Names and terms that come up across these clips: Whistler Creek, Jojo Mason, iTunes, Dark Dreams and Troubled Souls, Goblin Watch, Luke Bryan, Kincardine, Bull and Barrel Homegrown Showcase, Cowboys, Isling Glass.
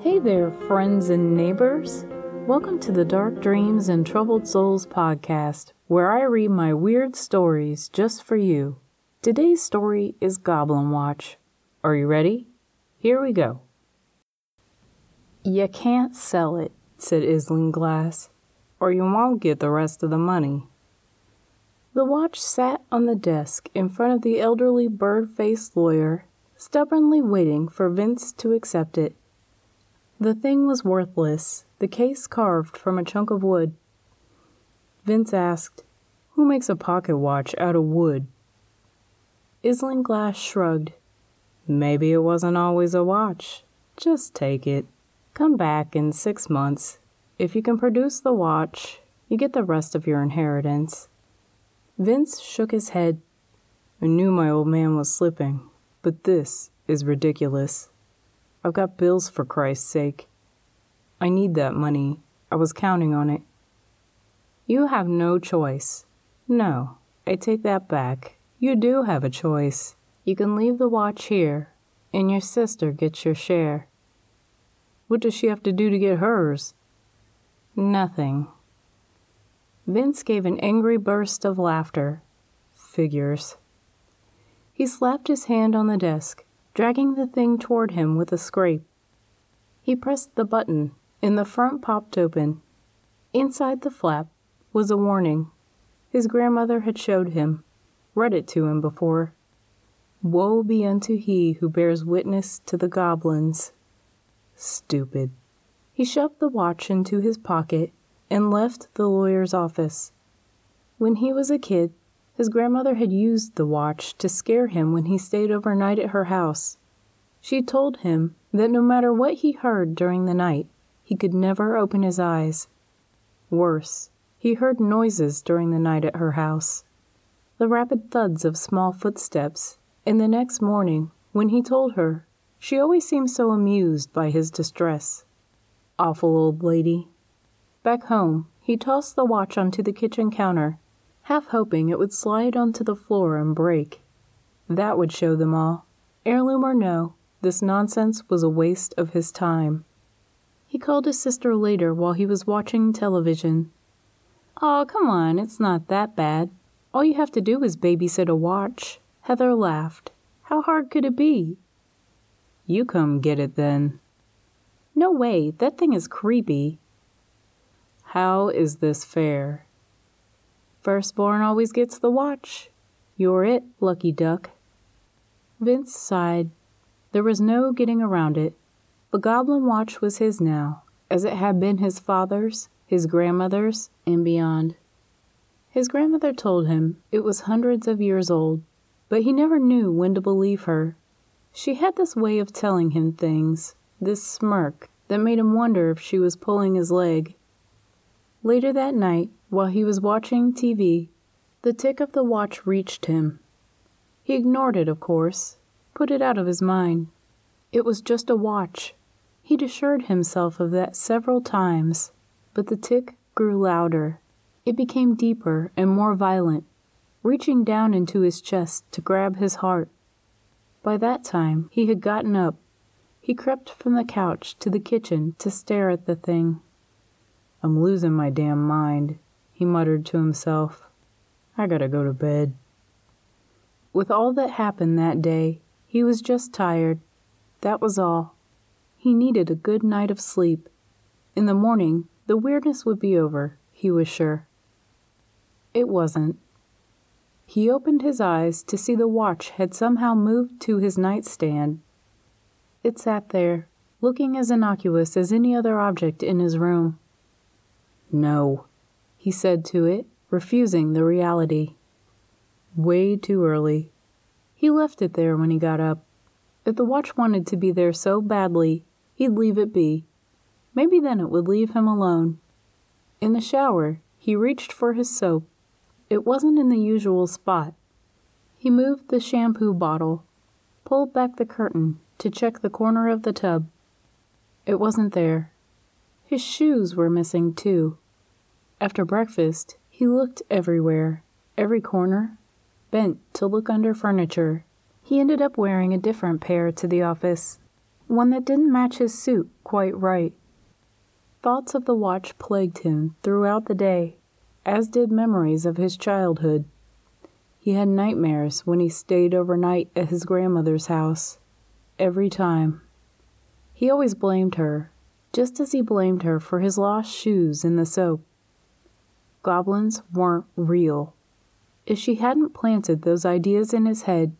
Hey there, friends and neighbors. Welcome to the Dark Dreams and Troubled Souls podcast, where I read my weird stories just for you. Today's story is Goblin Watch. Are you ready? Here we go. "You can't sell it," said Isling Glass, "or you won't get the rest of the money." The watch sat on the desk in front of the elderly bird-faced lawyer, stubbornly waiting for Vince to accept it. The thing was worthless, the case carved from a chunk of wood. Vince asked, "Who makes a pocket watch out of wood?" Isling Glass shrugged. "Maybe it wasn't always a watch. Just take it. Come back in 6 months. If you can produce the watch, you get the rest of your inheritance." Vince shook his head. "I knew my old man was slipping, but this is ridiculous. I've got bills, for Christ's sake. I need that money. I was counting on it." "You have no choice." "No, I take that back. You do have a choice. You can leave the watch here, and your sister gets your share." "What does she have to do to get hers?" "Nothing." Vince gave an angry burst of laughter. "Figures." He slapped his hand on the desk, dragging the thing toward him with a scrape. He pressed the button, and the front popped open. Inside the flap was a warning his grandmother had showed him, read it to him before. "Woe be unto he who bears witness to the goblins." Stupid. He shoved the watch into his pocket and left the lawyer's office. When he was a kid, his grandmother had used the watch to scare him when he stayed overnight at her house. She told him that no matter what he heard during the night, he could never open his eyes. Worse, he heard noises during the night at her house. The rapid thuds of small footsteps, and the next morning, when he told her, she always seemed so amused by his distress. Awful old lady. Back home, he tossed the watch onto the kitchen counter, half hoping it would slide onto the floor and break. That would show them all, heirloom or no, this nonsense was a waste of his time. He called his sister later while he was watching television. "Oh, come on, it's not that bad. All you have to do is babysit a watch." Heather laughed. "How hard could it be?" "You come get it then." "No way, that thing is creepy." "How is this fair?" "Firstborn always gets the watch. You're it, lucky duck." Vince sighed. There was no getting around it. The Goblin Watch was his now, as it had been his father's, his grandmother's, and beyond. His grandmother told him it was hundreds of years old, but he never knew when to believe her. She had this way of telling him things, this smirk that made him wonder if she was pulling his leg. Later that night, while he was watching TV, the tick of the watch reached him. He ignored it, of course, put it out of his mind. It was just a watch. He'd assured himself of that several times, but the tick grew louder. It became deeper and more violent, reaching down into his chest to grab his heart. By that time, he had gotten up. He crept from the couch to the kitchen to stare at the thing. "I'm losing my damn mind," he muttered to himself. "I gotta go to bed." With all that happened that day, he was just tired. That was all. He needed a good night of sleep. In the morning, the weirdness would be over, he was sure. It wasn't. He opened his eyes to see the watch had somehow moved to his nightstand. It sat there, looking as innocuous as any other object in his room. "No," he said to it, refusing the reality. Way too early. He left it there when he got up. If the watch wanted to be there so badly, he'd leave it be. Maybe then it would leave him alone. In the shower, he reached for his soap. It wasn't in the usual spot. He moved the shampoo bottle, pulled back the curtain to check the corner of the tub. It wasn't there. His shoes were missing, too. After breakfast, he looked everywhere, every corner, bent to look under furniture. He ended up wearing a different pair to the office. one that didn't match his suit quite right. Thoughts of the watch plagued him throughout the day, as did memories of his childhood. He had nightmares when he stayed overnight at his grandmother's house, every time. He always blamed her, just as he blamed her for his lost shoes in the soap. Goblins weren't real. If she hadn't planted those ideas in his head,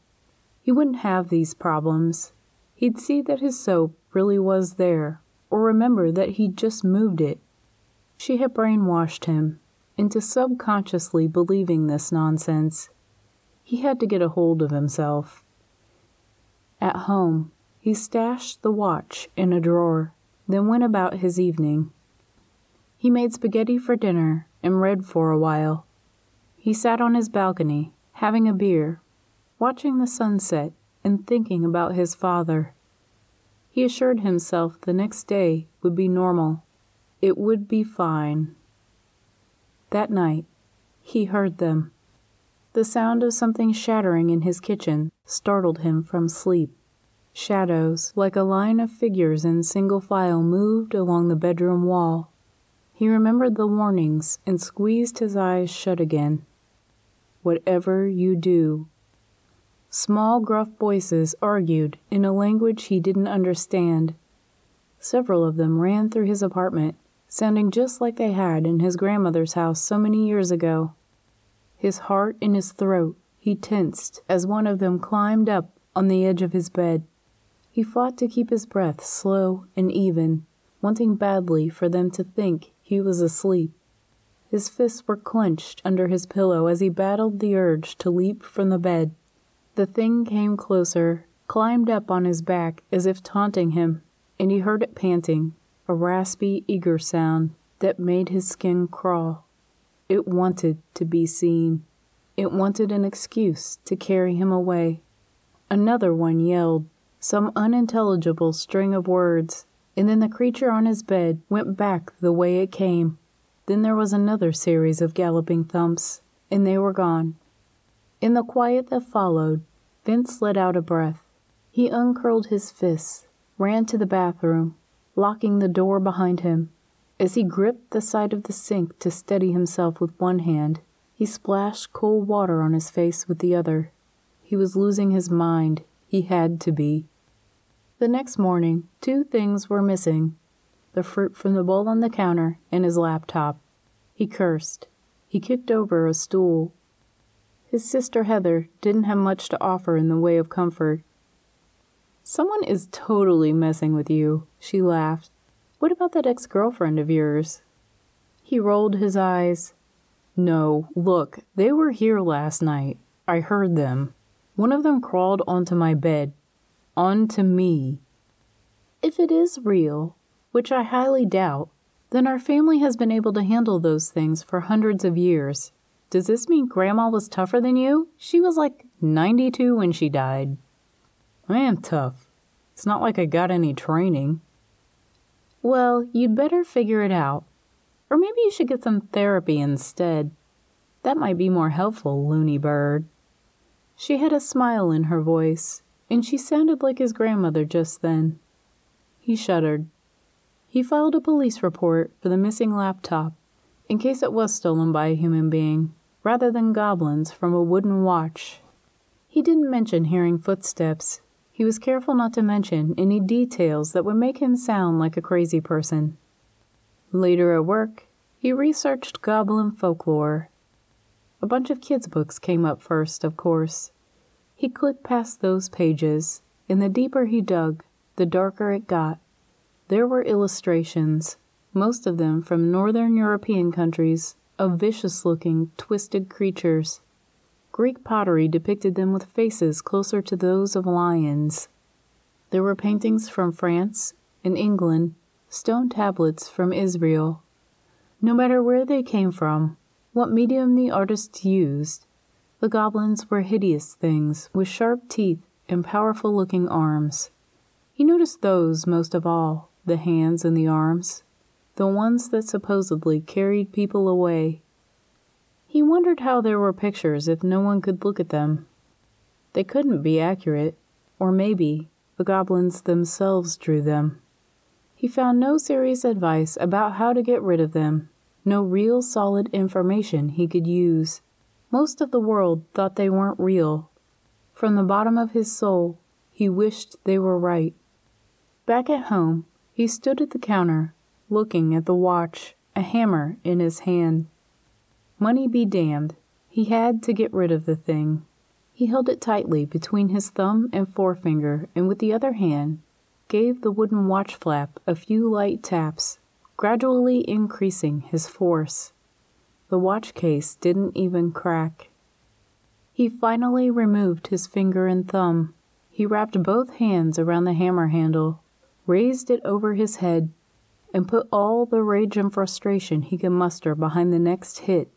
he wouldn't have these problems. He'd see that his soap really was there, or remember that he'd just moved it. She had brainwashed him into subconsciously believing this nonsense. He had to get a hold of himself. At home, he stashed the watch in a drawer, then went about his evening. He made spaghetti for dinner and read for a while. He sat on his balcony, having a beer, watching the sunset and thinking about his father. He assured himself the next day would be normal. It would be fine. That night, he heard them. The sound of something shattering in his kitchen startled him from sleep. Shadows, like a line of figures in single file, moved along the bedroom wall. He remembered the warnings and squeezed his eyes shut again. Whatever you do. Small, gruff voices argued in a language he didn't understand. Several of them ran through his apartment, sounding just like they had in his grandmother's house so many years ago. His heart in his throat, he tensed as one of them climbed up on the edge of his bed. He fought to keep his breath slow and even, wanting badly for them to think he was asleep. His fists were clenched under his pillow as he battled the urge to leap from the bed. The thing came closer, climbed up on his back as if taunting him, and he heard it panting, a raspy, eager sound that made his skin crawl. It wanted to be seen. It wanted an excuse to carry him away. Another one yelled, some unintelligible string of words, and then the creature on his bed went back the way it came. Then there was another series of galloping thumps, and they were gone. In the quiet that followed, Vince let out a breath. He uncurled his fists, ran to the bathroom, locking the door behind him. As he gripped the side of the sink to steady himself with one hand, he splashed cold water on his face with the other. He was losing his mind. He had to be. The next morning, two things were missing: the fruit from the bowl on the counter and his laptop. He cursed. He kicked over a stool. His sister Heather didn't have much to offer in the way of comfort. "Someone is totally messing with you," she laughed. "What about that ex-girlfriend of yours?" He rolled his eyes. "No, look, they were here last night. I heard them. One of them crawled onto my bed. Onto me." "If it is real, which I highly doubt, then our family has been able to handle those things for hundreds of years. Does this mean Grandma was tougher than you? She was like 92 when she died." "I am tough. It's not like I got any training." "Well, you'd better figure it out. Or maybe you should get some therapy instead. That might be more helpful, loony bird." She had a smile in her voice, and she sounded like his grandmother just then. He shuddered. He filed a police report for the missing laptop, in case it was stolen by a human being, rather than goblins from a wooden watch. He didn't mention hearing footsteps. He was careful not to mention any details that would make him sound like a crazy person. Later at work, he researched goblin folklore. A bunch of kids' books came up first, of course. He clicked past those pages, and the deeper he dug, the darker it got. There were illustrations, most of them from northern European countries, of vicious-looking, twisted creatures. Greek pottery depicted them with faces closer to those of lions. There were paintings from France and England, stone tablets from Israel. No matter where they came from, what medium the artists used, the goblins were hideous things with sharp teeth and powerful-looking arms. He noticed those most of all, the hands and the arms, the ones that supposedly carried people away. He wondered how there were pictures if no one could look at them. They couldn't be accurate, or maybe, the goblins themselves drew them. He found no serious advice about how to get rid of them, no real solid information he could use. Most of the world thought they weren't real. From the bottom of his soul, he wished they were right. Back at home, he stood at the counter, looking at the watch, a hammer in his hand. Money be damned, he had to get rid of the thing. He held it tightly between his thumb and forefinger, and with the other hand, gave the wooden watch flap a few light taps, gradually increasing his force. The watch case didn't even crack. He finally removed his finger and thumb. He wrapped both hands around the hammer handle, raised it over his head, and put all the rage and frustration he could muster behind the next hit.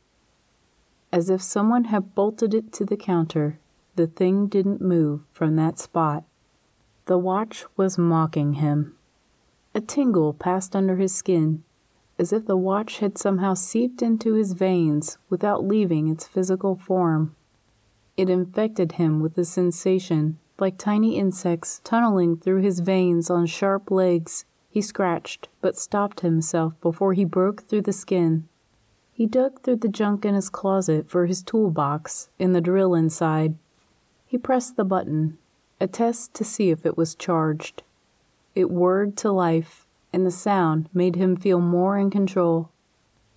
As if someone had bolted it to the counter, the thing didn't move from that spot. The watch was mocking him. A tingle passed under his skin, as if the watch had somehow seeped into his veins without leaving its physical form. It infected him with a sensation, like tiny insects tunneling through his veins on sharp legs. He scratched, but stopped himself before he broke through the skin. He dug through the junk in his closet for his toolbox and the drill inside. He pressed the button, a test to see if it was charged. It whirred to life, and the sound made him feel more in control.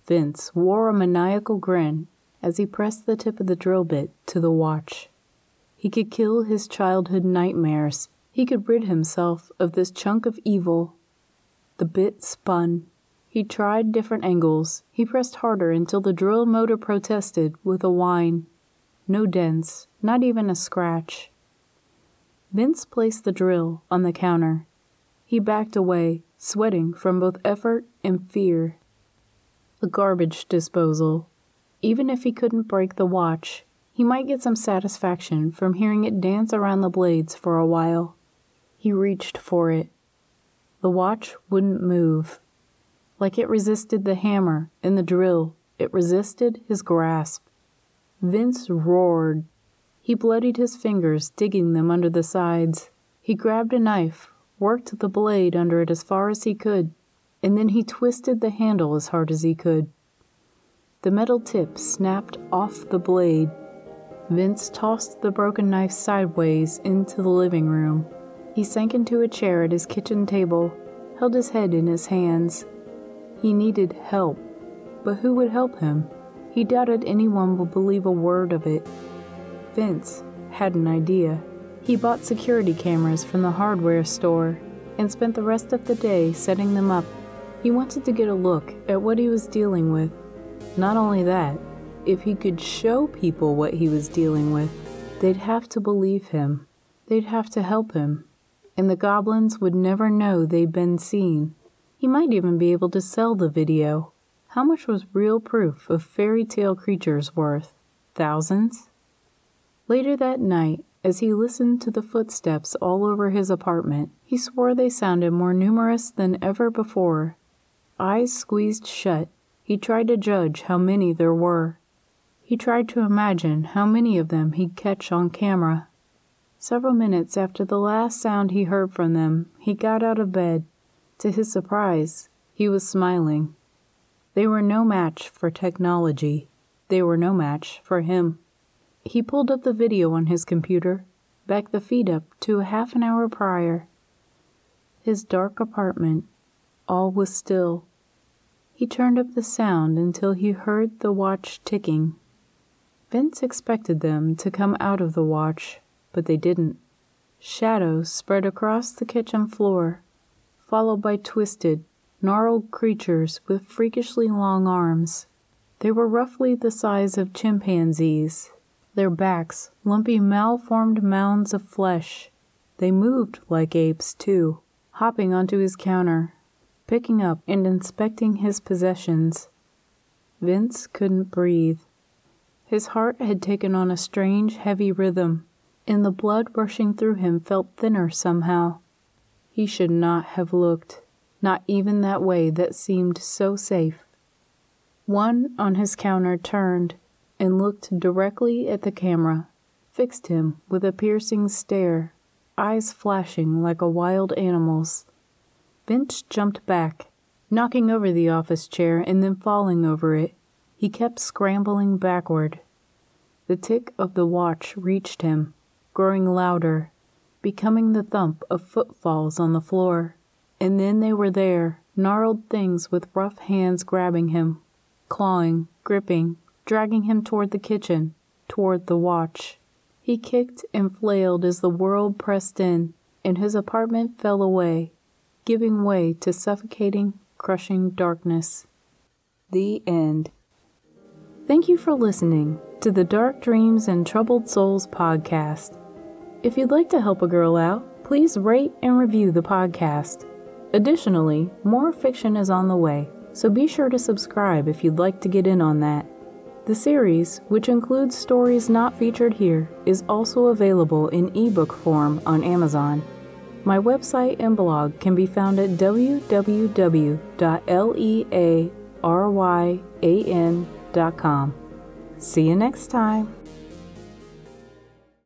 Vince wore a maniacal grin as he pressed the tip of the drill bit to the watch. He could kill his childhood nightmares. He could rid himself of this chunk of evil. The bit spun. He tried different angles. He pressed harder until the drill motor protested with a whine. No dents, not even a scratch. Vince placed the drill on the counter. He backed away, sweating from both effort and fear. A garbage disposal. Even if he couldn't break the watch, he might get some satisfaction from hearing it dance around the blades for a while. He reached for it. The watch wouldn't move. Like it resisted the hammer and the drill, it resisted his grasp. Vince roared. He bloodied his fingers, digging them under the sides. He grabbed a knife, worked the blade under it as far as he could, and then he twisted the handle as hard as he could. The metal tip snapped off the blade. Vince tossed the broken knife sideways into the living room. He sank into a chair at his kitchen table, held his head in his hands. He needed help, but who would help him? He doubted anyone would believe a word of it. Vince had an idea. He bought security cameras from the hardware store and spent the rest of the day setting them up. He wanted to get a look at what he was dealing with. Not only that, if he could show people what he was dealing with, they'd have to believe him. They'd have to help him. And the goblins would never know they'd been seen. He might even be able to sell the video. How much was real proof of fairy tale creatures worth? Thousands? Later that night, as he listened to the footsteps all over his apartment, he swore they sounded more numerous than ever before. Eyes squeezed shut, he tried to judge how many there were. He tried to imagine how many of them he'd catch on camera. Several minutes after the last sound he heard from them, he got out of bed. To his surprise, he was smiling. They were no match for technology. They were no match for him. He pulled up the video on his computer, backed the feed up to a half an hour prior. His dark apartment, all was still. He turned up the sound until he heard the watch ticking. Vince expected them to come out of the watch, but they didn't. Shadows spread across the kitchen floor, followed by twisted, gnarled creatures with freakishly long arms. They were roughly the size of chimpanzees. Their backs, lumpy, malformed mounds of flesh. They moved like apes, too, hopping onto his counter, picking up and inspecting his possessions. Vince couldn't breathe. His heart had taken on a strange, heavy rhythm, and the blood rushing through him felt thinner somehow. He should not have looked, not even that way that seemed so safe. One on his counter turned and looked directly at the camera, fixed him with a piercing stare, eyes flashing like a wild animal's. Bench jumped back, knocking over the office chair and then falling over it. He kept scrambling backward. The tick of the watch reached him, growing louder, becoming the thump of footfalls on the floor. And then they were there, gnarled things with rough hands grabbing him, clawing, gripping, dragging him toward the kitchen, toward the watch. He kicked and flailed as the world pressed in, and his apartment fell away, giving way to suffocating, crushing darkness. The end. Thank you for listening to the Dark Dreams and Troubled Souls podcast. If you'd like to help a girl out, please rate and review the podcast. Additionally, more fiction is on the way, so be sure to subscribe if you'd like to get in on that. The series, which includes stories not featured here, is also available in ebook form on Amazon. My website and blog can be found at www.learyand.com. See you next time.